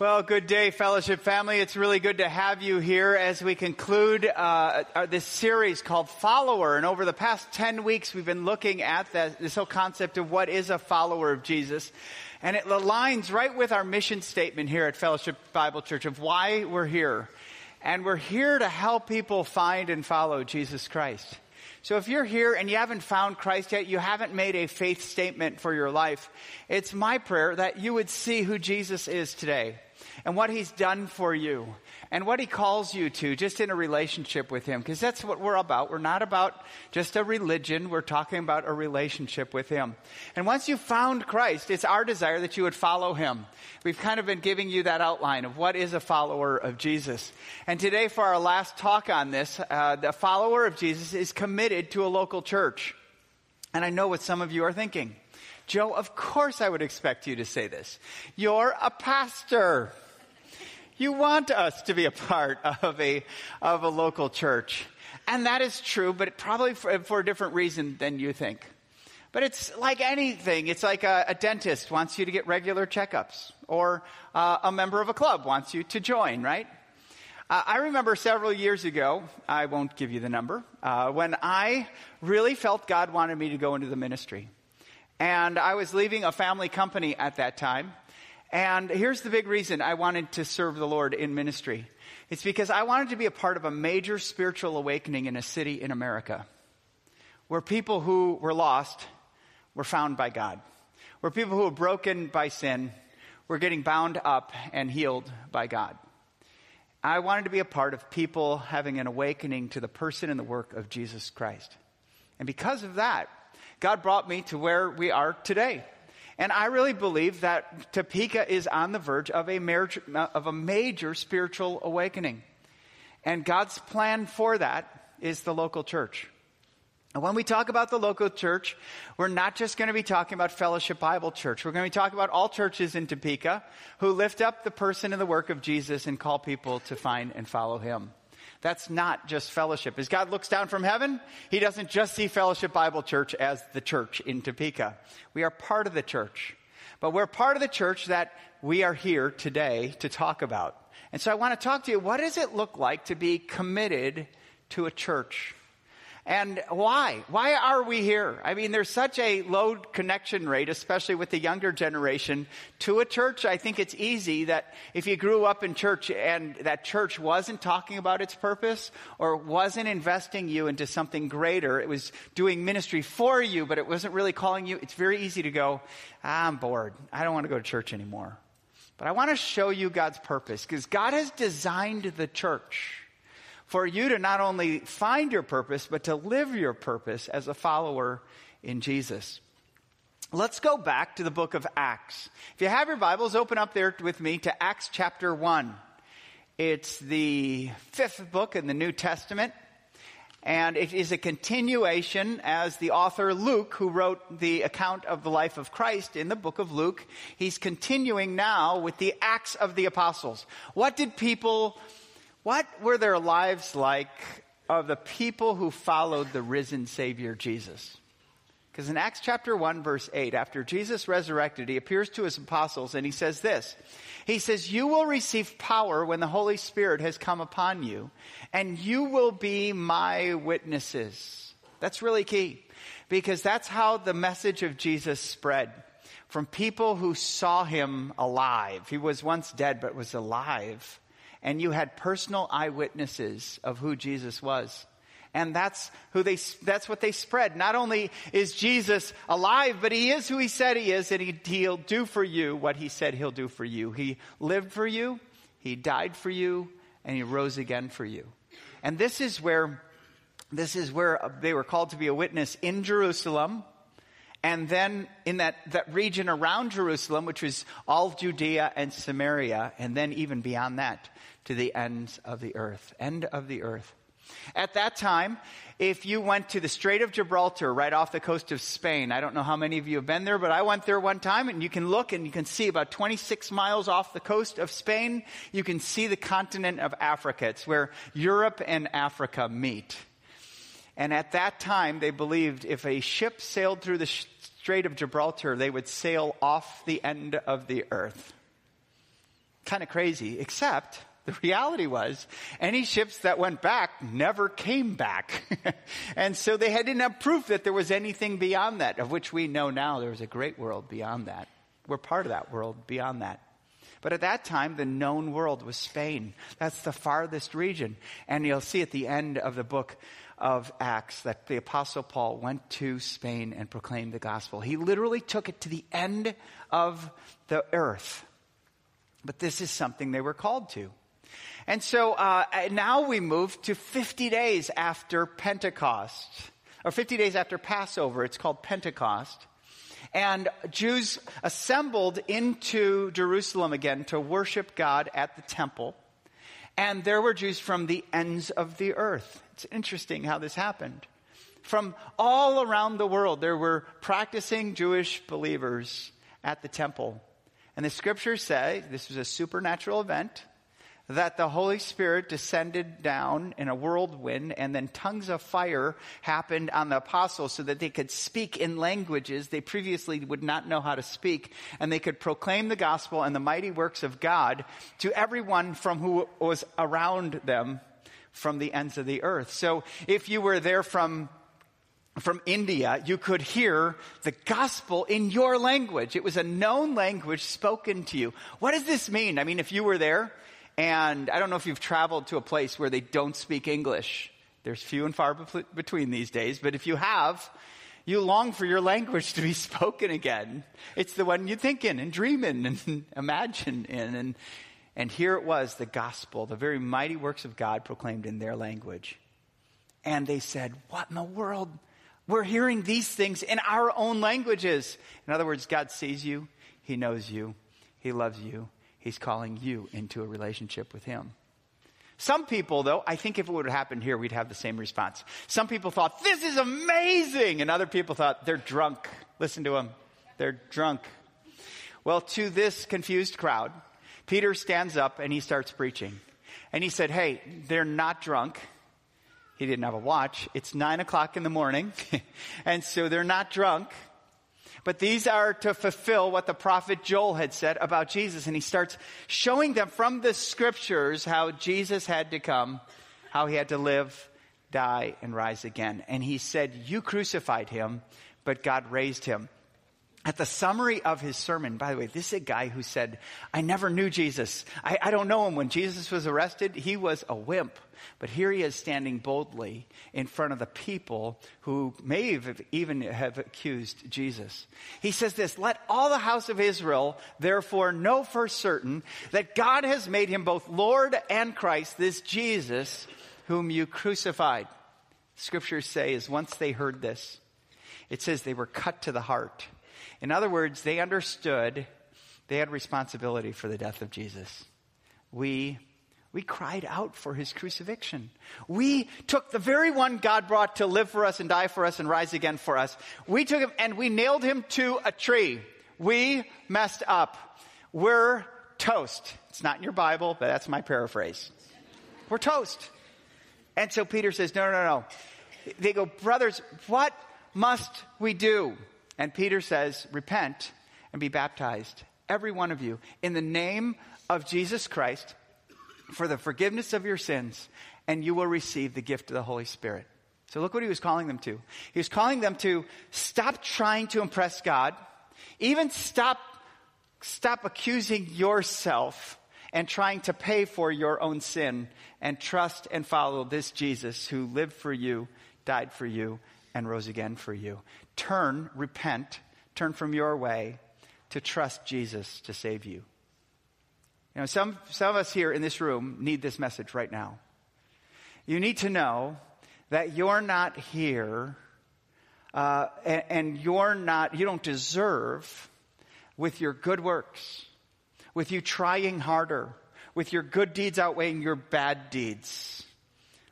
Well, good day, Fellowship family. It's really good to have you here as we conclude this series called Follower. And over the past 10 weeks, we've been looking at this whole concept of what is a follower of Jesus. And it aligns right with our mission statement here at Fellowship Bible Church of why we're here. And we're here to help people find and follow Jesus Christ. So if you're here and you haven't found Christ yet, you haven't made a faith statement for your life, it's my prayer that you would see who Jesus is today. And what he's done for you, and what he calls you to, just in a relationship with him. Because that's what we're about. We're not about just a religion. We're talking about a relationship with him. And once you've found Christ, it's our desire that you would follow him. We've kind of been giving you that outline of what is a follower of Jesus. And today for our last talk on this, the follower of Jesus is committed to a local church. And I know what some of you are thinking. Joe, of course I would expect you to say this. You're a pastor. You want us to be a part of a local church. And that is true, but probably for a different reason than you think. But it's like anything. It's like a dentist wants you to get regular checkups, or a member of a club wants you to join, right? I remember several years ago, I won't give you the number, when I really felt God wanted me to go into the ministry. And I was leaving a family company at that time. And here's the big reason I wanted to serve the Lord in ministry. It's because I wanted to be a part of a major spiritual awakening in a city in America where people who were lost were found by God, where people who were broken by sin were getting bound up and healed by God. I wanted to be a part of people having an awakening to the person and the work of Jesus Christ. And because of that, God brought me to where we are today. And I really believe that Topeka is on the verge of a major spiritual awakening. And God's plan for that is the local church. And when we talk about the local church, we're not just going to be talking about Fellowship Bible Church. We're going to be talking about all churches in Topeka who lift up the person and the work of Jesus and call people to find and follow him. That's not just Fellowship. As God looks down from heaven, he doesn't just see Fellowship Bible Church as the church in Topeka. We are part of the church. But we're part of the church that we are here today to talk about. And so I want to talk to you, what does it look like to be committed to a church? And why? Why are we here? I mean, there's such a low connection rate, especially with the younger generation, to a church. I think it's easy that if you grew up in church and that church wasn't talking about its purpose or wasn't investing you into something greater, it was doing ministry for you, but it wasn't really calling you. It's very easy to go, I'm bored. I don't want to go to church anymore. But I want to show you God's purpose, because God has designed the church for you to not only find your purpose, but to live your purpose as a follower in Jesus. Let's go back to the book of Acts. If you have your Bibles, open up there with me to Acts chapter 1. It's the fifth book in the New Testament, and it is a continuation as the author Luke, who wrote the account of the life of Christ in the book of Luke, he's continuing now with the Acts of the Apostles. What were their lives like of the people who followed the risen Savior Jesus? Because in Acts chapter 1, verse 8, after Jesus resurrected, he appears to his apostles and he says this. He says, you will receive power when the Holy Spirit has come upon you, and you will be my witnesses. That's really key, because that's how the message of Jesus spread. From people who saw him alive. He was once dead, but was alive. And you had personal eyewitnesses of who Jesus was. And that's what they spread. Not only is Jesus alive, but he is who he said he is. And he'll do for you what he said he'll do for you. He lived for you. He died for you. And he rose again for you. And this is where they were called to be a witness in Jerusalem. And then in that region around Jerusalem, which was all Judea and Samaria, and then even beyond that, to the ends of the earth. At that time, if you went to the Strait of Gibraltar, right off the coast of Spain, I don't know how many of you have been there, but I went there one time, and you can look and you can see about 26 miles off the coast of Spain, you can see the continent of Africa. It's where Europe and Africa meet. And at that time, they believed if a ship sailed through the Strait of Gibraltar, they would sail off the end of the earth. kind of crazy, except the reality was any ships that went back never came back. And so they didn't have proof that there was anything beyond that, of which we know now there was a great world beyond that. We're part of that world beyond that. But at that time, the known world was Spain. That's the farthest region. And you'll see at the end of the book of Acts that the Apostle Paul went to Spain and proclaimed the gospel. He literally took it to the end of the earth. But this is something they were called to. And so now we move to 50 days after Pentecost, or 50 days after Passover. It's called Pentecost. And Jews assembled into Jerusalem again to worship God at the temple. And there were Jews from the ends of the earth. It's interesting how this happened. From all around the world, there were practicing Jewish believers at the temple. And the scriptures say this was a supernatural event, that the Holy Spirit descended down in a whirlwind, and then tongues of fire happened on the apostles so that they could speak in languages they previously would not know how to speak, and they could proclaim the gospel and the mighty works of God to everyone from who was around them from the ends of the earth. So if you were there from India, you could hear the gospel in your language. It was a known language spoken to you. What does this mean? I mean, if you were there, and I don't know if you've traveled to a place where they don't speak English. There's few and far between these days. But if you have, you long for your language to be spoken again. It's the one you think in and dream in and imagine in. And here it was, the gospel, the very mighty works of God proclaimed in their language. And they said, what in the world? We're hearing these things in our own languages. In other words, God sees you. He knows you. He loves you. He's calling you into a relationship with him. Some people, though, I think if it would have happened here, we'd have the same response. Some people thought, this is amazing. And other people thought, they're drunk. Listen to them. They're drunk. Well, to this confused crowd, Peter stands up and he starts preaching. And he said, hey, they're not drunk. He didn't have a watch. It's 9:00 in the morning. And so they're not drunk. But these are to fulfill what the prophet Joel had said about Jesus. And he starts showing them from the scriptures how Jesus had to come, how he had to live, die, and rise again. And he said, you crucified him, but God raised him. At the summary of his sermon, by the way, this is a guy who said, I never knew Jesus. I don't know him. When Jesus was arrested, he was a wimp. But here he is standing boldly in front of the people who may have even have accused Jesus. He says this, let all the house of Israel therefore know for certain that God has made him both Lord and Christ, this Jesus whom you crucified. Scriptures say is once they heard this, it says they were cut to the heart. In other words, they understood they had responsibility for the death of Jesus. We cried out for his crucifixion. We took the very one God brought to live for us and die for us and rise again for us. We took him and we nailed him to a tree. We messed up. We're toast. It's not in your Bible, but that's my paraphrase. We're toast. And so Peter says, no. They go, brothers, what must we do? And Peter says, repent and be baptized, every one of you, in the name of Jesus Christ, for the forgiveness of your sins, and you will receive the gift of the Holy Spirit. So look what he was calling them to. He was calling them to stop trying to impress God, even stop accusing yourself and trying to pay for your own sin, and trust and follow this Jesus who lived for you, died for you, and rose again for you. Turn, repent, turn from your way to trust Jesus to save you. You know, some of us here in this room need this message right now. You need to know that you're not here and you don't deserve with your good works, with you trying harder, with your good deeds outweighing your bad deeds.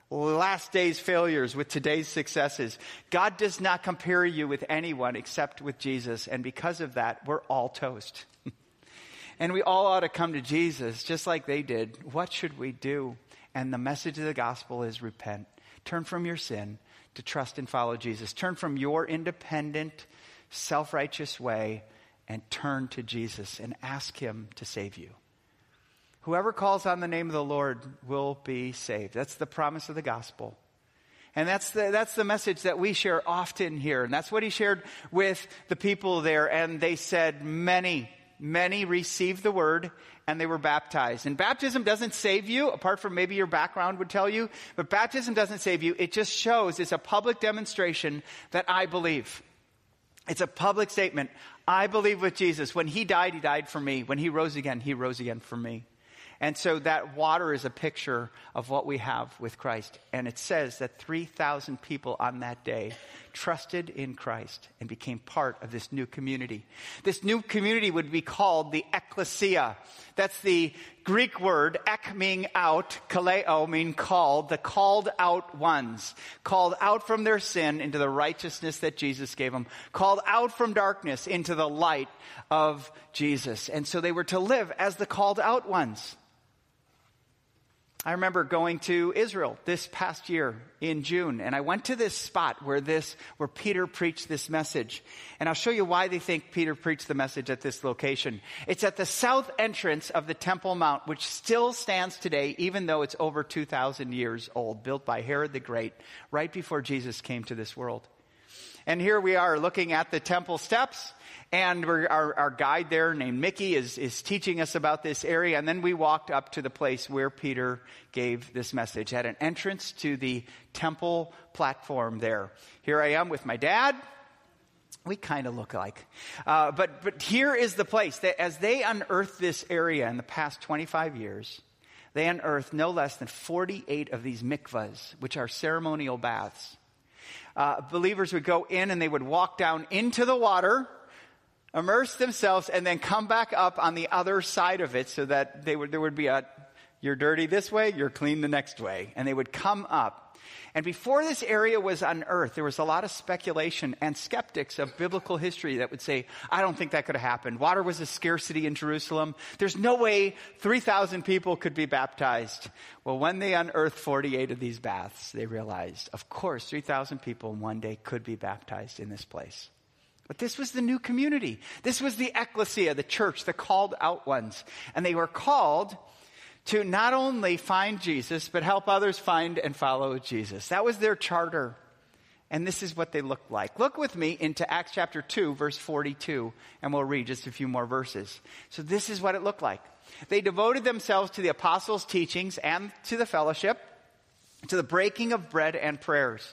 Last day's failures with today's successes. God does not compare you with anyone except with Jesus. And because of that, we're all toast. And we all ought to come to Jesus just like they did. What should we do? And the message of the gospel is repent. Turn from your sin to trust and follow Jesus. Turn from your independent, self-righteous way and turn to Jesus and ask him to save you. Whoever calls on the name of the Lord will be saved. That's the promise of the gospel. And that's the message that we share often here. And that's what he shared with the people there. And they said, many received the word and they were baptized. And baptism doesn't save you, apart from maybe your background would tell you. But baptism doesn't save you. It just shows, it's a public demonstration that I believe. It's a public statement. I believe with Jesus. When he died for me. When he rose again for me. And so that water is a picture of what we have with Christ. And it says that 3,000 people on that day trusted in Christ and became part of this new community. This new community would be called the Ekklesia. That's the Greek word, ek meaning out, kaleo meaning called, the called out ones. Called out from their sin into the righteousness that Jesus gave them. Called out from darkness into the light of Jesus. And so they were to live as the called out ones. I remember going to Israel this past year in June, and I went to this spot where Peter preached this message. And I'll show you why they think Peter preached the message at this location. It's at the south entrance of the Temple Mount, which still stands today, even though it's over 2,000 years old, built by Herod the Great, right before Jesus came to this world. And here we are looking at the temple steps, and our guide there named Mickey is teaching us about this area. And then we walked up to the place where Peter gave this message at an entrance to the temple platform there. Here I am with my dad. We kind of look alike. But here is the place that as they unearthed this area in the past 25 years, they unearthed no less than 48 of these mikvahs, which are ceremonial baths. Believers would go in and they would walk down into the water, immerse themselves, and then come back up on the other side of it so that there would be a, you're dirty this way, you're clean the next way. And they would come up. And before this area was unearthed, there was a lot of speculation and skeptics of biblical history that would say, I don't think that could have happened. Water was a scarcity in Jerusalem. There's no way 3,000 people could be baptized. Well, when they unearthed 48 of these baths, they realized, of course, 3,000 people in one day could be baptized in this place. But this was the new community. This was the Ekklesia, the church, the called out ones. And they were called to not only find Jesus, but help others find and follow Jesus. That was their charter. And this is what they looked like. Look with me into Acts chapter 2, verse 42, and we'll read just a few more verses. So this is what it looked like. They devoted themselves to the apostles' teachings and to the fellowship, to the breaking of bread and prayers.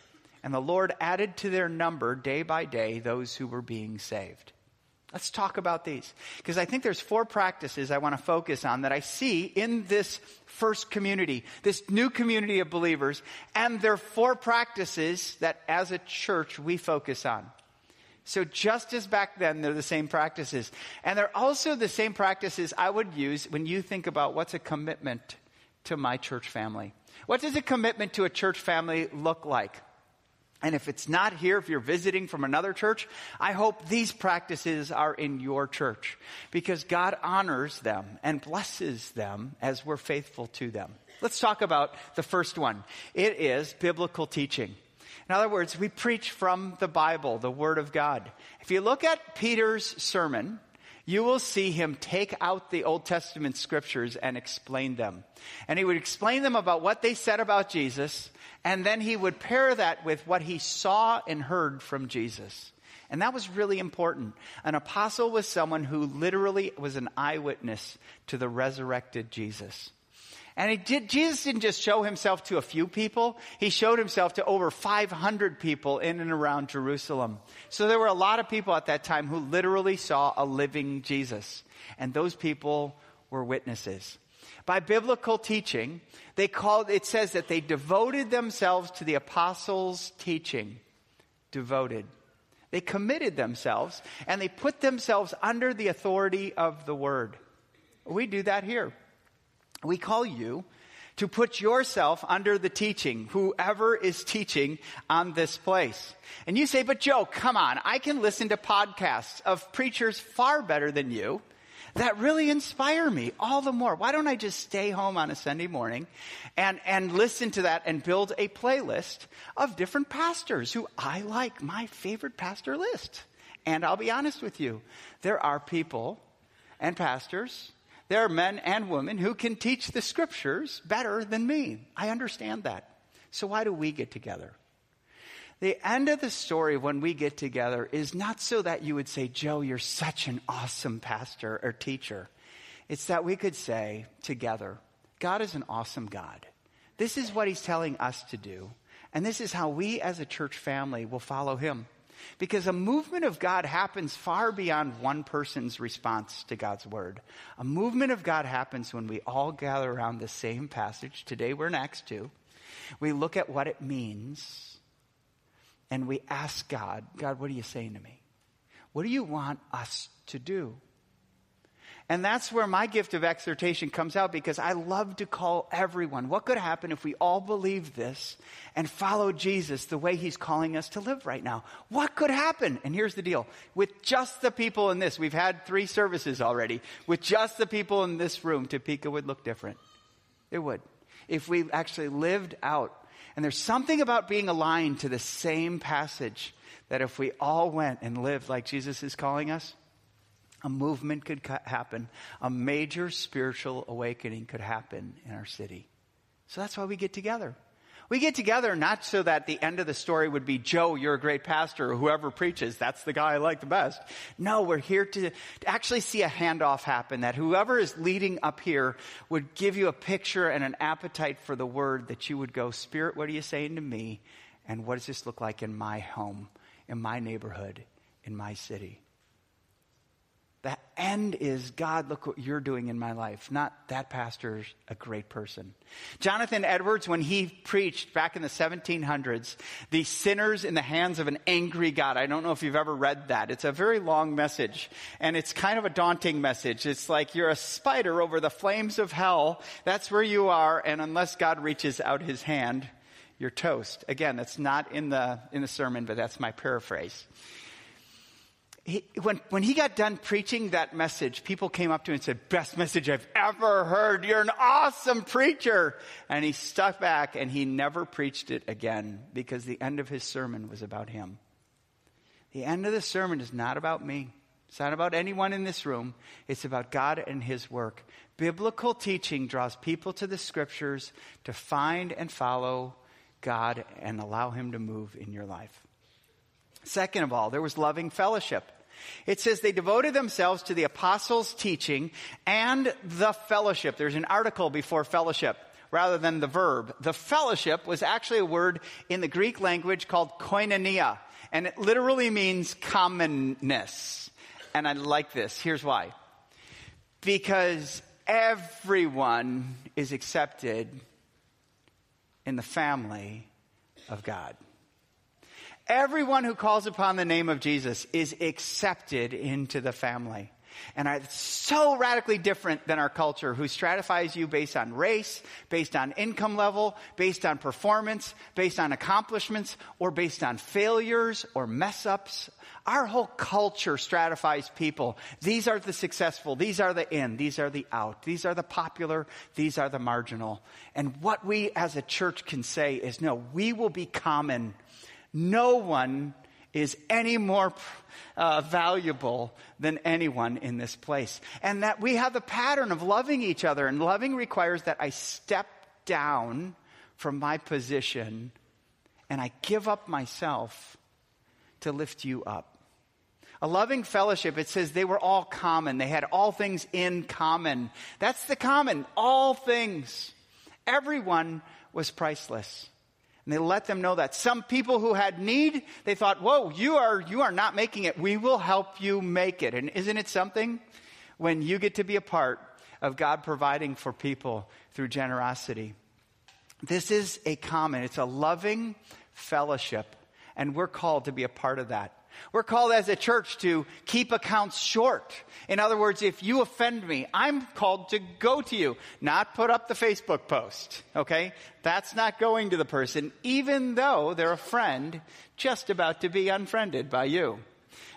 And the Lord added to their number day by day those who were being saved. Let's talk about these, because I think there's four practices I want to focus on that I see in this first community, this new community of believers, and there are four practices that as a church we focus on. So just as back then, they're the same practices. And they're also the same practices I would use when you think about what's a commitment to my church family. What does a commitment to a church family look like? And if it's not here, if you're visiting from another church, I hope these practices are in your church because God honors them and blesses them as we're faithful to them. Let's talk about the first one. It is biblical teaching. In other words, we preach from the Bible, the Word of God. If you look at Peter's sermon, you will see him take out the Old Testament scriptures and explain them. And he would explain them about what they said about Jesus, and then he would pair that with what he saw and heard from Jesus. And that was really important. An apostle was someone who literally was an eyewitness to the resurrected Jesus. And Jesus didn't just show himself to a few people. He showed himself to over 500 people in and around Jerusalem. So there were a lot of people at that time who literally saw a living Jesus. And those people were witnesses. By biblical teaching, it says that they devoted themselves to the apostles' teaching. Devoted. They committed themselves and they put themselves under the authority of the word. We do that here. we call you to put yourself under the teaching, whoever is teaching on this place. And you say, but Joe, come on, I can listen to podcasts of preachers far better than you that really inspire me all the more. Why don't I just stay home on a Sunday morning and listen to that and build a playlist of different pastors who I like, my favorite pastor list. And I'll be honest with you, there are people and pastors, there are men and women who can teach the scriptures better than me. I understand that. So why do we get together? The end of the story when we get together is not so that you would say, Joe, you're such an awesome pastor or teacher. It's that we could say together, God is an awesome God. This is what he's telling us to do. And this is how we as a church family will follow him. Because a movement of God happens far beyond one person's response to God's word. A movement of God happens when we all gather around the same passage. Today we're in Acts 2. We look at what it means and we ask God, God, what are you saying to me? What do you want us to do? And that's where my gift of exhortation comes out, because I love to call everyone. What could happen if we all believe this and follow Jesus the way he's calling us to live right now? What could happen? And here's the deal. With just the people in this, we've had 3 services already. With just the people in this room, Topeka would look different. It would. If we actually lived out. And there's something about being aligned to the same passage that if we all went and lived like Jesus is calling us, a movement could happen. A major spiritual awakening could happen in our city. So that's why we get together. We get together not so that the end of the story would be, Joe, you're a great pastor, or whoever preaches, that's the guy I like the best. No, we're here to actually see a handoff happen, that whoever is leading up here would give you a picture and an appetite for the word, that you would go, Spirit, what are you saying to me? And what does this look like in my home, in my neighborhood, in my city? The end is, God, look what you're doing in my life. Not that pastor's a great person. Jonathan Edwards, when he preached back in the 1700s, The Sinners in the Hands of an Angry God. I don't know if you've ever read that. It's a very long message, and it's kind of a daunting message. It's like you're a spider over the flames of hell. That's where you are, and unless God reaches out his hand, you're toast. Again, that's not in the sermon, but that's my paraphrase. When he got done preaching that message, people came up to him and said, best message I've ever heard. You're an awesome preacher. And he stuck back and he never preached it again, because the end of his sermon was about him. The end of the sermon is not about me. It's not about anyone in this room. It's about God and his work. Biblical teaching draws people to the scriptures to find and follow God and allow him to move in your life. Second of all, there was loving fellowship. It says they devoted themselves to the apostles' teaching and the fellowship. There's an article before fellowship rather than the verb. The fellowship was actually a word in the Greek language called koinonia, and it literally means commonness. And I like this. Here's why. Because everyone is accepted in the family of God. Everyone who calls upon the name of Jesus is accepted into the family. And it's so radically different than our culture, who stratifies you based on race, based on income level, based on performance, based on accomplishments, or based on failures or mess-ups. Our whole culture stratifies people. These are the successful. These are the in. These are the out. These are the popular. These are the marginal. And what we as a church can say is, no, we will be common. No one is any more valuable than anyone in this place. And that we have the pattern of loving each other. And loving requires that I step down from my position and I give up myself to lift you up. A loving fellowship, it says they were all common. They had all things in common. That's the common, all things. Everyone was priceless. And they let them know that. Some people who had need, they thought, whoa, you are not making it. We will help you make it. And isn't it something when you get to be a part of God providing for people through generosity? This is a common. It's a loving fellowship. And we're called to be a part of that. We're called as a church to keep accounts short. In other words, if you offend me, I'm called to go to you, not put up the Facebook post, okay? That's not going to the person, even though they're a friend just about to be unfriended by you.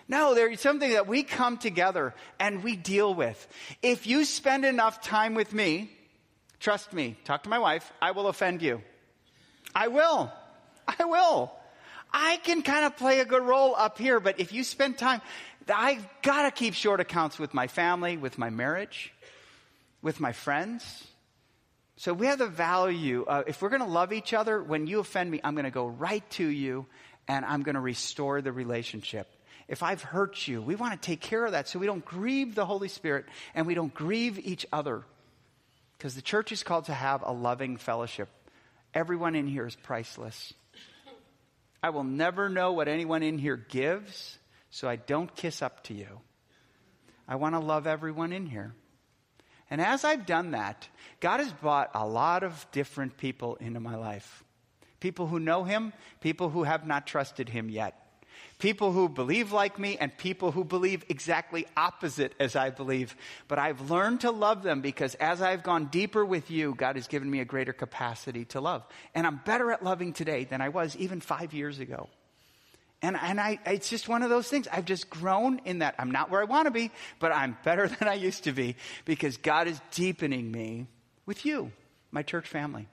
No, there's something that we come together and we deal with. If you spend enough time with me, trust me, talk to my wife, I will offend you. I will. I can kind of play a good role up here, but if you spend time, I've got to keep short accounts with my family, with my marriage, with my friends. So we have the value of, if we're going to love each other, when you offend me, I'm going to go right to you and I'm going to restore the relationship. If I've hurt you, we want to take care of that so we don't grieve the Holy Spirit and we don't grieve each other, because the church is called to have a loving fellowship. Everyone in here is priceless. I will never know what anyone in here gives, so I don't kiss up to you. I want to love everyone in here. And as I've done that, God has brought a lot of different people into my life. People who know him, people who have not trusted him yet. People who believe like me and people who believe exactly opposite as I believe. But I've learned to love them because as I've gone deeper with you, God has given me a greater capacity to love. And I'm better at loving today than I was even 5 years ago. And it's just one of those things. I've just grown in that. I'm not where I want to be, but I'm better than I used to be because God is deepening me with you, my church family.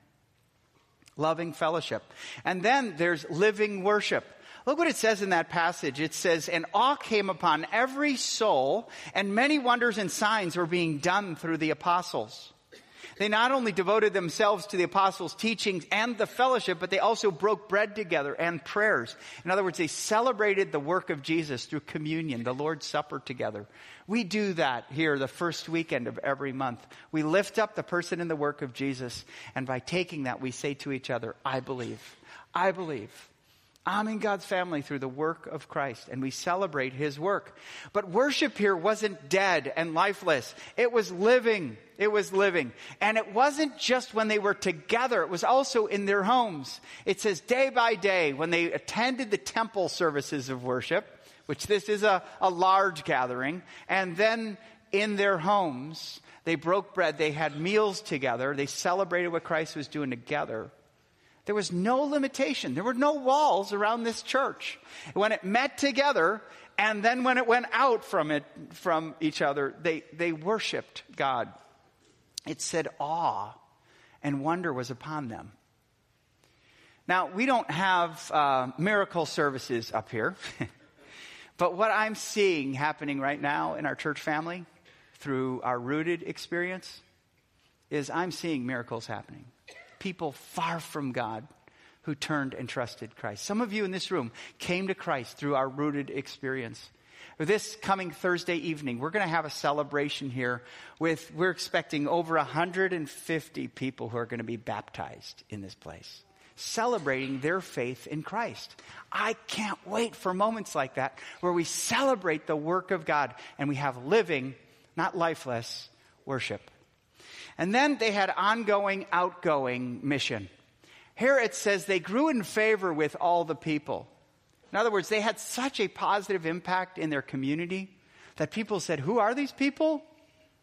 Loving fellowship. And then there's living worship. Look what it says in that passage. It says, and awe came upon every soul, and many wonders and signs were being done through the apostles. They not only devoted themselves to the apostles' teachings and the fellowship, but they also broke bread together and prayers. In other words, they celebrated the work of Jesus through communion, the Lord's Supper together. We do that here the first weekend of every month. We lift up the person in the work of Jesus, and by taking that, we say to each other, I believe. I'm in God's family through the work of Christ, and we celebrate his work. But worship here wasn't dead and lifeless. It was living. And it wasn't just when they were together. It was also in their homes. It says day by day when they attended the temple services of worship, which this is a large gathering, and then in their homes, they broke bread. They had meals together. They celebrated what Christ was doing together. There was no limitation. There were no walls around this church. When it met together, and then when it went out from each other, they worshiped God. It said awe and wonder was upon them. Now, we don't have miracle services up here. But what I'm seeing happening right now in our church family through our rooted experience is I'm seeing miracles happening. People far from God who turned and trusted Christ. Some of you in this room came to Christ through our rooted experience. This coming Thursday evening, we're going to have a celebration here with, we're expecting over 150 people who are going to be baptized in this place, celebrating their faith in Christ. I can't wait for moments like that where we celebrate the work of God and we have living, not lifeless, worship. And then they had ongoing, outgoing mission. Here it says they grew in favor with all the people. In other words, they had such a positive impact in their community that people said, who are these people?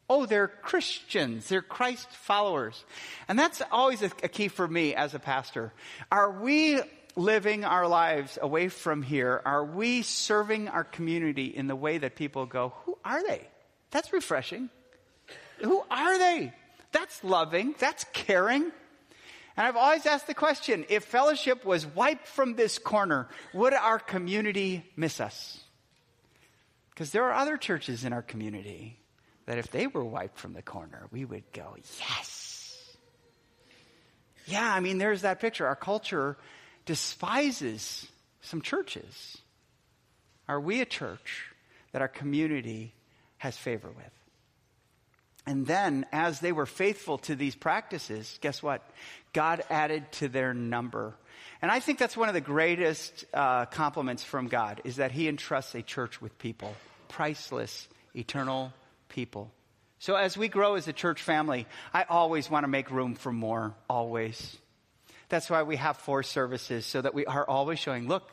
Oh, they're Christians. They're Christ followers. And that's always a key for me as a pastor. Are we living our lives away from here? Are we serving our community in the way that people go, who are they? That's refreshing. Who are they? That's loving. That's caring. And I've always asked the question, if fellowship was wiped from this corner, would our community miss us? Because there are other churches in our community that if they were wiped from the corner, we would go, yes. Yeah, I mean, there's that picture. Our culture despises some churches. Are we a church that our community has favor with? And then as they were faithful to these practices, guess what? God added to their number. And I think that's one of the greatest compliments from God is that he entrusts a church with people, priceless, eternal people. So as we grow as a church family, I always want to make room for more, always. That's why we have 4 services so that we are always showing, look,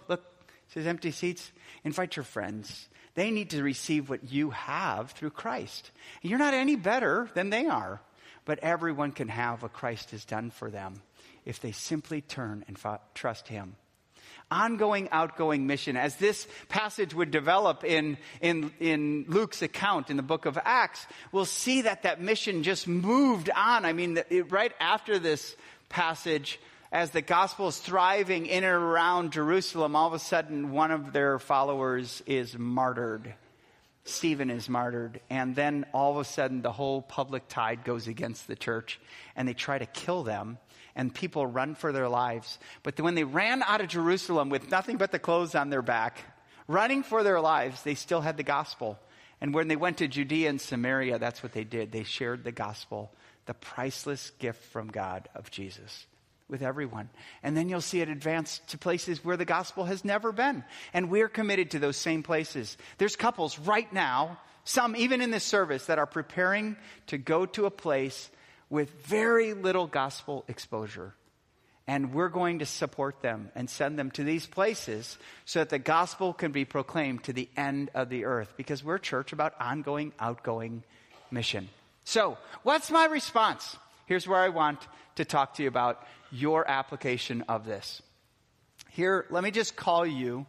says empty seats, invite your friends. They need to receive what you have through Christ. And you're not any better than they are, but everyone can have what Christ has done for them if they simply turn and trust him. Ongoing, outgoing mission. As this passage would develop in Luke's account in the book of Acts, we'll see that that mission just moved on. I mean, right after this passage, as the gospel is thriving in and around Jerusalem, all of a sudden one of their followers is martyred. Stephen is martyred. And then all of a sudden the whole public tide goes against the church, and they try to kill them. And people run for their lives. But when they ran out of Jerusalem with nothing but the clothes on their back, running for their lives, they still had the gospel. And when they went to Judea and Samaria, that's what they did. They shared the gospel, the priceless gift from God of Jesus, with everyone. And then you'll see it advance to places where the gospel has never been. And we're committed to those same places. There's couples right now, some even in this service, that are preparing to go to a place with very little gospel exposure. And we're going to support them and send them to these places so that the gospel can be proclaimed to the end of the earth, because we're a church about ongoing, outgoing mission. So, what's my response? Here's where I want to talk to you about your application of this. Here, let me just call you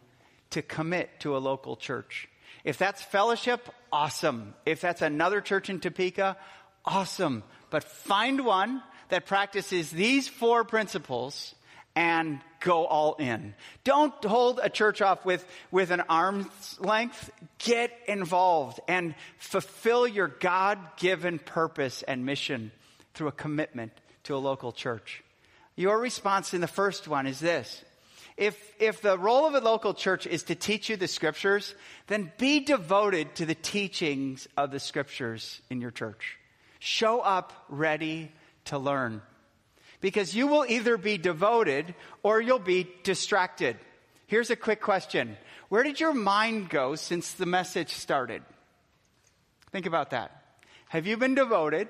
to commit to a local church. If that's Fellowship, awesome. If that's another church in Topeka, awesome. But find one that practices these four principles and go all in. Don't hold a church off with an arm's length. Get involved and fulfill your God-given purpose and mission through a commitment to a local church. Your response in the first one is this. If the role of a local church is to teach you the scriptures, then be devoted to the teachings of the scriptures in your church. Show up ready to learn, because you will either be devoted or you'll be distracted. Here's a quick question. Where did your mind go since the message started? Think about that. Have you been devoted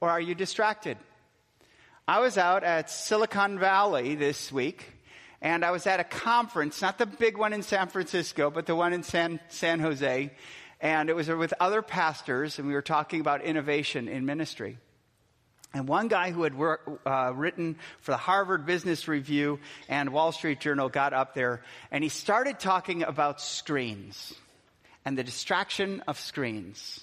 or are you distracted? I was out at Silicon Valley this week, and I was at a conference, not the big one in San Francisco, but the one in San Jose, and it was with other pastors, and we were talking about innovation in ministry. And one guy who had written for the Harvard Business Review and Wall Street Journal got up there, and he started talking about screens and the distraction of screens.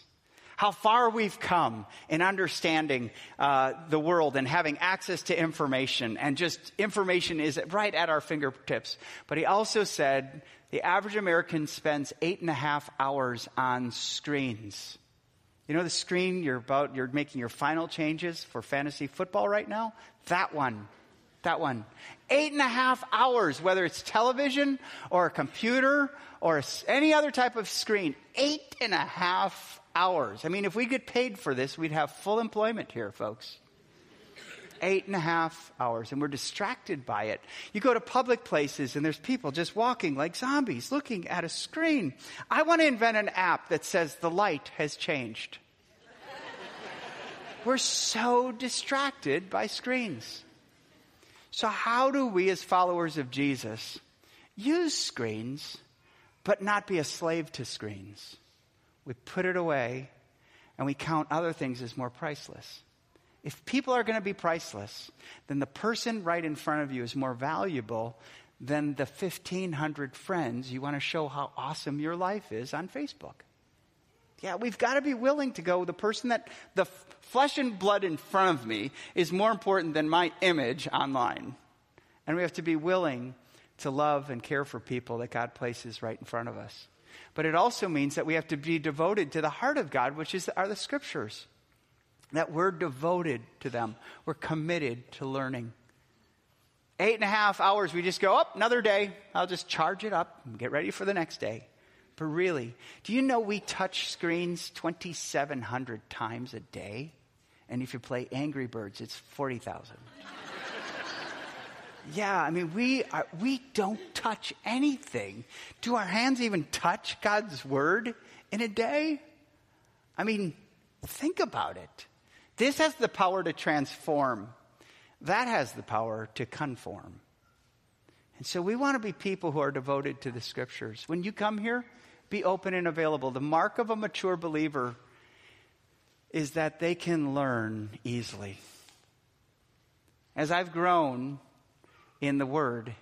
How far we've come in understanding the world and having access to information, and just information is right at our fingertips. But he also said the average American spends 8.5 hours on screens. You know the screen you're making your final changes for fantasy football right now? That one. 8.5 hours, whether it's television or a computer or any other type of screen. 8.5 hours. I mean, if we get paid for this, we'd have full employment here, folks. 8.5 hours, and we're distracted by it. You go to public places, and there's people just walking like zombies, looking at a screen. I want to invent an app that says the light has changed. We're so distracted by screens. So how do we, as followers of Jesus, use screens but not be a slave to screens? We put it away, and we count other things as more priceless. If people are going to be priceless, then the person right in front of you is more valuable than the 1,500 friends you want to show how awesome your life is on Facebook. Yeah, we've got to be willing to go, the person that the flesh and blood in front of me is more important than my image online. And we have to be willing to love and care for people that God places right in front of us. But it also means that we have to be devoted to the heart of God, which are the scriptures. That we're devoted to them. We're committed to learning. 8.5 hours, we just go, oh, another day. I'll just charge it up and get ready for the next day. But really, do you know we touch screens 2,700 times a day? And if you play Angry Birds, it's 40,000. Yeah, I mean, we don't touch anything. Do our hands even touch God's word in a day? I mean, think about it. This has the power to transform. That has the power to conform. And so we want to be people who are devoted to the scriptures. When you come here, be open and available. The mark of a mature believer is that they can learn easily. As I've grown in the Word,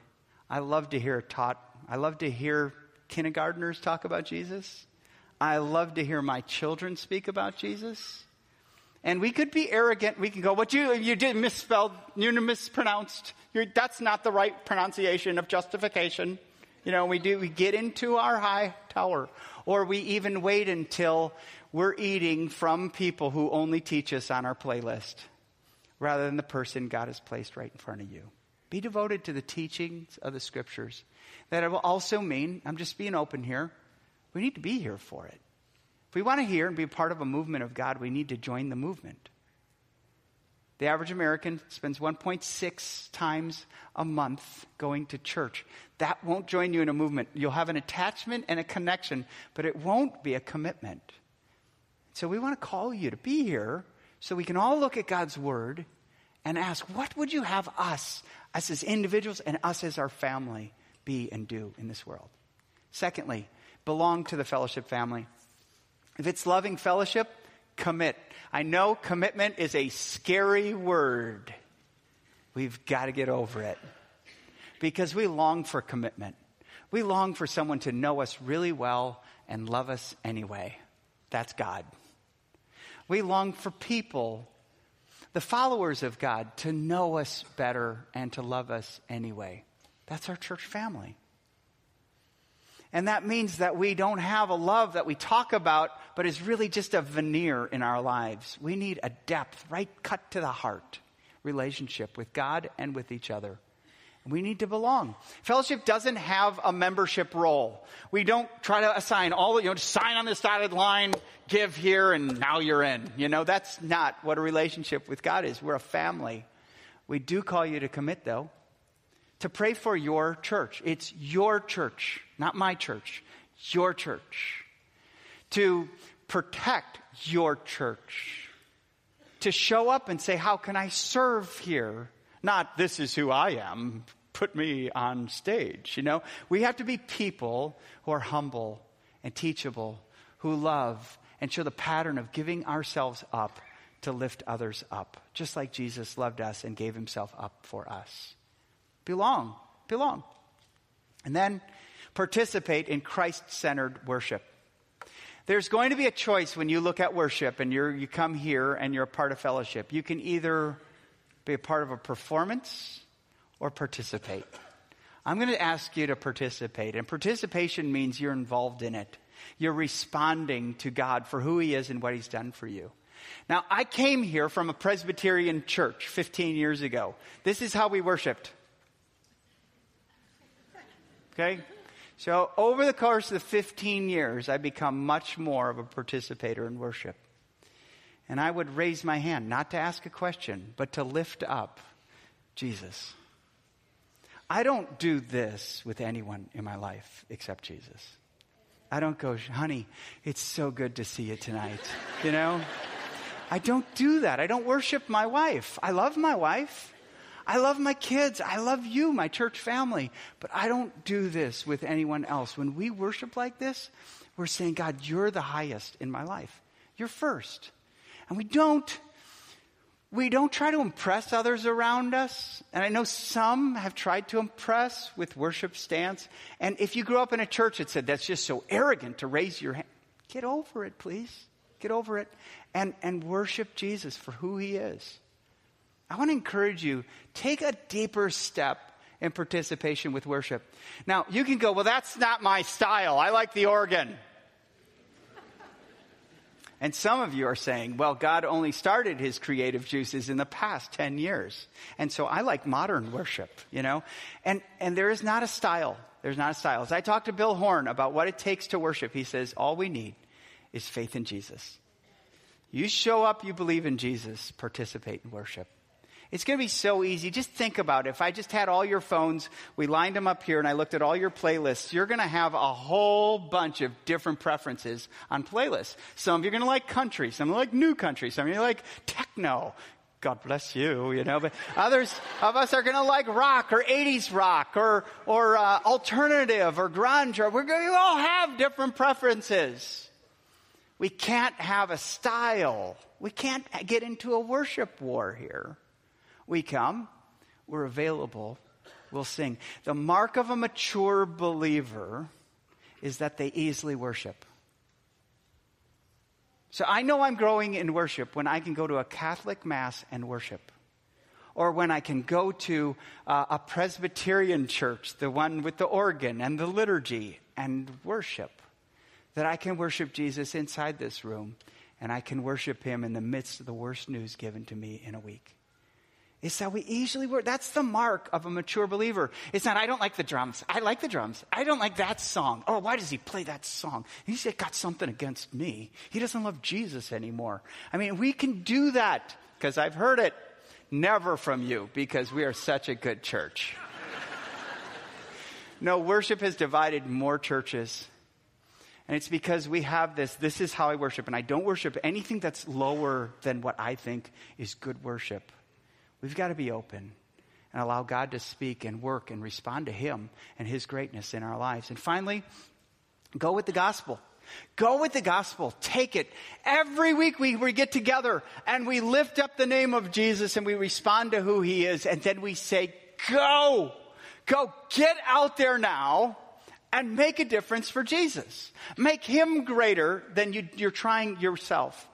I love to hear it taught. I love to hear kindergartners talk about Jesus. I love to hear my children speak about Jesus. And we could be arrogant. We can go, "What you did misspelled, you mispronounced. That's not the right pronunciation of justification." You know, we get into our high tower, or we even wait until we're eating from people who only teach us on our playlist rather than the person God has placed right in front of you. Be devoted to the teachings of the scriptures. That will also mean, I'm just being open here, we need to be here for it. If we want to hear and be part of a movement of God, we need to join the movement. The average American spends 1.6 times a month going to church. That won't join you in a movement. You'll have an attachment and a connection, but it won't be a commitment. So we want to call you to be here so we can all look at God's word and ask, what would you have us as individuals and us as our family, be and do in this world? Secondly, belong to the fellowship family. If it's loving fellowship, commit. I know commitment is a scary word. We've got to get over it because we long for commitment. We long for someone to know us really well and love us anyway. That's God. We long for people, the followers of God, to know us better and to love us anyway. That's our church family. And that means that we don't have a love that we talk about, but is really just a veneer in our lives. We need a depth, right cut to the heart relationship with God and with each other. And we need to belong. Fellowship doesn't have a membership role. We don't try to assign just sign on this dotted line, give here, and now you're in. That's not what a relationship with God is. We're a family. We do call you to commit, though. To pray for your church. It's your church, not my church. Your church. To protect your church. To show up and say, how can I serve here? Not, this is who I am. Put me on stage, We have to be people who are humble and teachable, who love and show the pattern of giving ourselves up to lift others up. Just like Jesus loved us and gave himself up for us. Belong. And then participate in Christ-centered worship. There's going to be a choice when you look at worship and you come here and you're a part of fellowship. You can either be a part of a performance or participate. I'm going to ask you to participate. And participation means you're involved in it. You're responding to God for who he is and what he's done for you. Now, I came here from a Presbyterian church 15 years ago. This is how we worshiped. Okay? So over the course of 15 years, I've become much more of a participator in worship. And I would raise my hand, not to ask a question, but to lift up Jesus. I don't do this with anyone in my life except Jesus. I don't go, honey, it's so good to see you tonight. I don't do that. I don't worship my wife. I love my wife. I love my kids. I love you, my church family. But I don't do this with anyone else. When we worship like this, we're saying, God, you're the highest in my life. You're first. And we don't try to impress others around us. And I know some have tried to impress with worship stance. And if you grew up in a church that said, that's just so arrogant to raise your hand. Get over it, please. Get over it. And worship Jesus for who he is. I want to encourage you, take a deeper step in participation with worship. Now, you can go, well, that's not my style. I like the organ. And some of you are saying, well, God only started his creative juices in the past 10 years. And so I like modern worship, And there is not a style. There's not a style. As I talked to Bill Horn about what it takes to worship, he says, all we need is faith in Jesus. You show up, you believe in Jesus, participate in worship. It's going to be so easy. Just think about it. If I just had all your phones, we lined them up here, and I looked at all your playlists, you're going to have a whole bunch of different preferences on playlists. Some of you are going to like country. Some of you like new country. Some of you like techno. God bless you, you know, but others of us are going to like rock or 80s rock or alternative or grunge, or we all have different preferences. We can't have a style. We can't get into a worship war here. We come, we're available, we'll sing. The mark of a mature believer is that they easily worship. So I know I'm growing in worship when I can go to a Catholic mass and worship, or when I can go to a Presbyterian church, the one with the organ and the liturgy, and worship. That I can worship Jesus inside this room, and I can worship him in the midst of the worst news given to me in a week. It's how we easily work. That's the mark of a mature believer. It's not, I don't like the drums. I like the drums. I don't like that song. Oh, why does he play that song? He's got something against me. He doesn't love Jesus anymore. I mean, we can do that because I've heard it. Never from you, because we are such a good church. No, worship has divided more churches. And it's because we have this is how I worship. And I don't worship anything that's lower than what I think is good worship. We've got to be open and allow God to speak and work and respond to him and his greatness in our lives. And finally, go with the gospel. Go with the gospel. Take it. Every week we get together and we lift up the name of Jesus and we respond to who he is. And then we say, go. Go. Get out there now and make a difference for Jesus. Make him greater than you're trying yourself.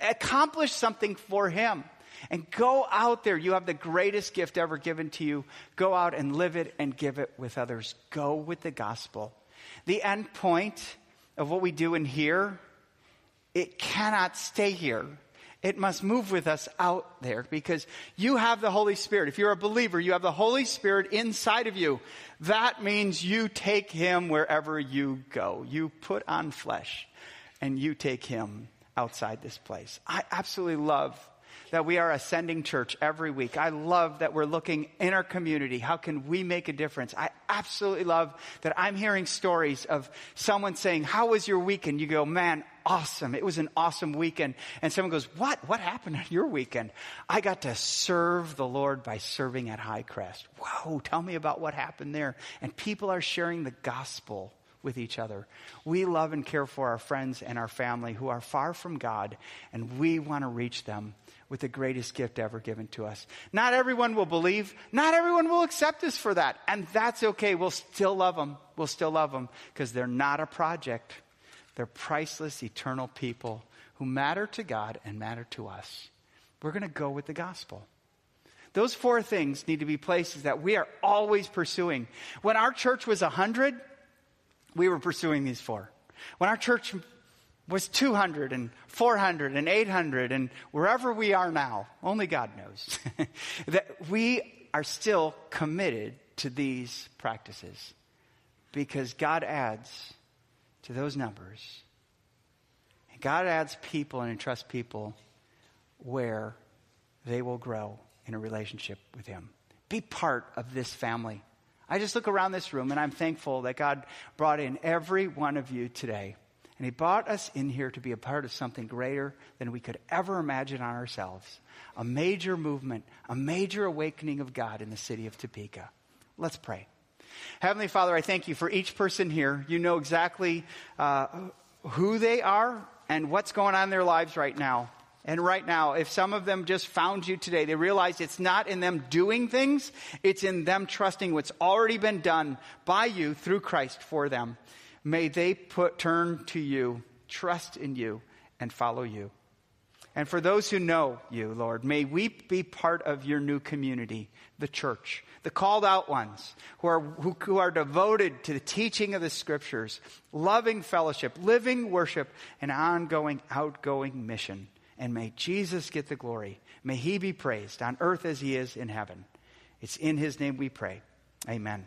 Accomplish something for him. And go out there. You have the greatest gift ever given to you. Go out and live it and give it with others. Go with the gospel. The end point of what we do in here, it cannot stay here. It must move with us out there, because you have the Holy Spirit. If you're a believer, you have the Holy Spirit inside of you. That means you take him wherever you go. You put on flesh and you take him outside this place. I absolutely love that we are ascending church every week. I love that we're looking in our community. How can we make a difference? I absolutely love that I'm hearing stories of someone saying, how was your weekend? You go, man, awesome. It was an awesome weekend. And someone goes, what? What happened on your weekend? I got to serve the Lord by serving at High Crest. Whoa, tell me about what happened there. And people are sharing the gospel with each other. We love and care for our friends and our family who are far from God, and we want to reach them with the greatest gift ever given to us. Not everyone will believe. Not everyone will accept us for that. And that's okay. We'll still love them. We'll still love them, because they're not a project. They're priceless, eternal people who matter to God and matter to us. We're going to go with the gospel. Those four things need to be places that we are always pursuing. When our church was 100, we were pursuing these four. When our church was 200 and 400 and 800 and wherever we are now, only God knows, that we are still committed to these practices, because God adds to those numbers. And God adds people and entrusts people where they will grow in a relationship with him. Be part of this family. I just look around this room and I'm thankful that God brought in every one of you today. And he brought us in here to be a part of something greater than we could ever imagine on ourselves. A major movement, a major awakening of God in the city of Topeka. Let's pray. Heavenly Father, I thank you for each person here. You know exactly who they are and what's going on in their lives right now. And right now, if some of them just found you today, they realize it's not in them doing things. It's in them trusting what's already been done by you through Christ for them. May they turn to you, trust in you, and follow you. And for those who know you, Lord, may we be part of your new community, the church, the called out ones who are devoted to the teaching of the scriptures, loving fellowship, living worship, and ongoing, outgoing mission. And may Jesus get the glory. May he be praised on earth as he is in heaven. It's in his name we pray. Amen.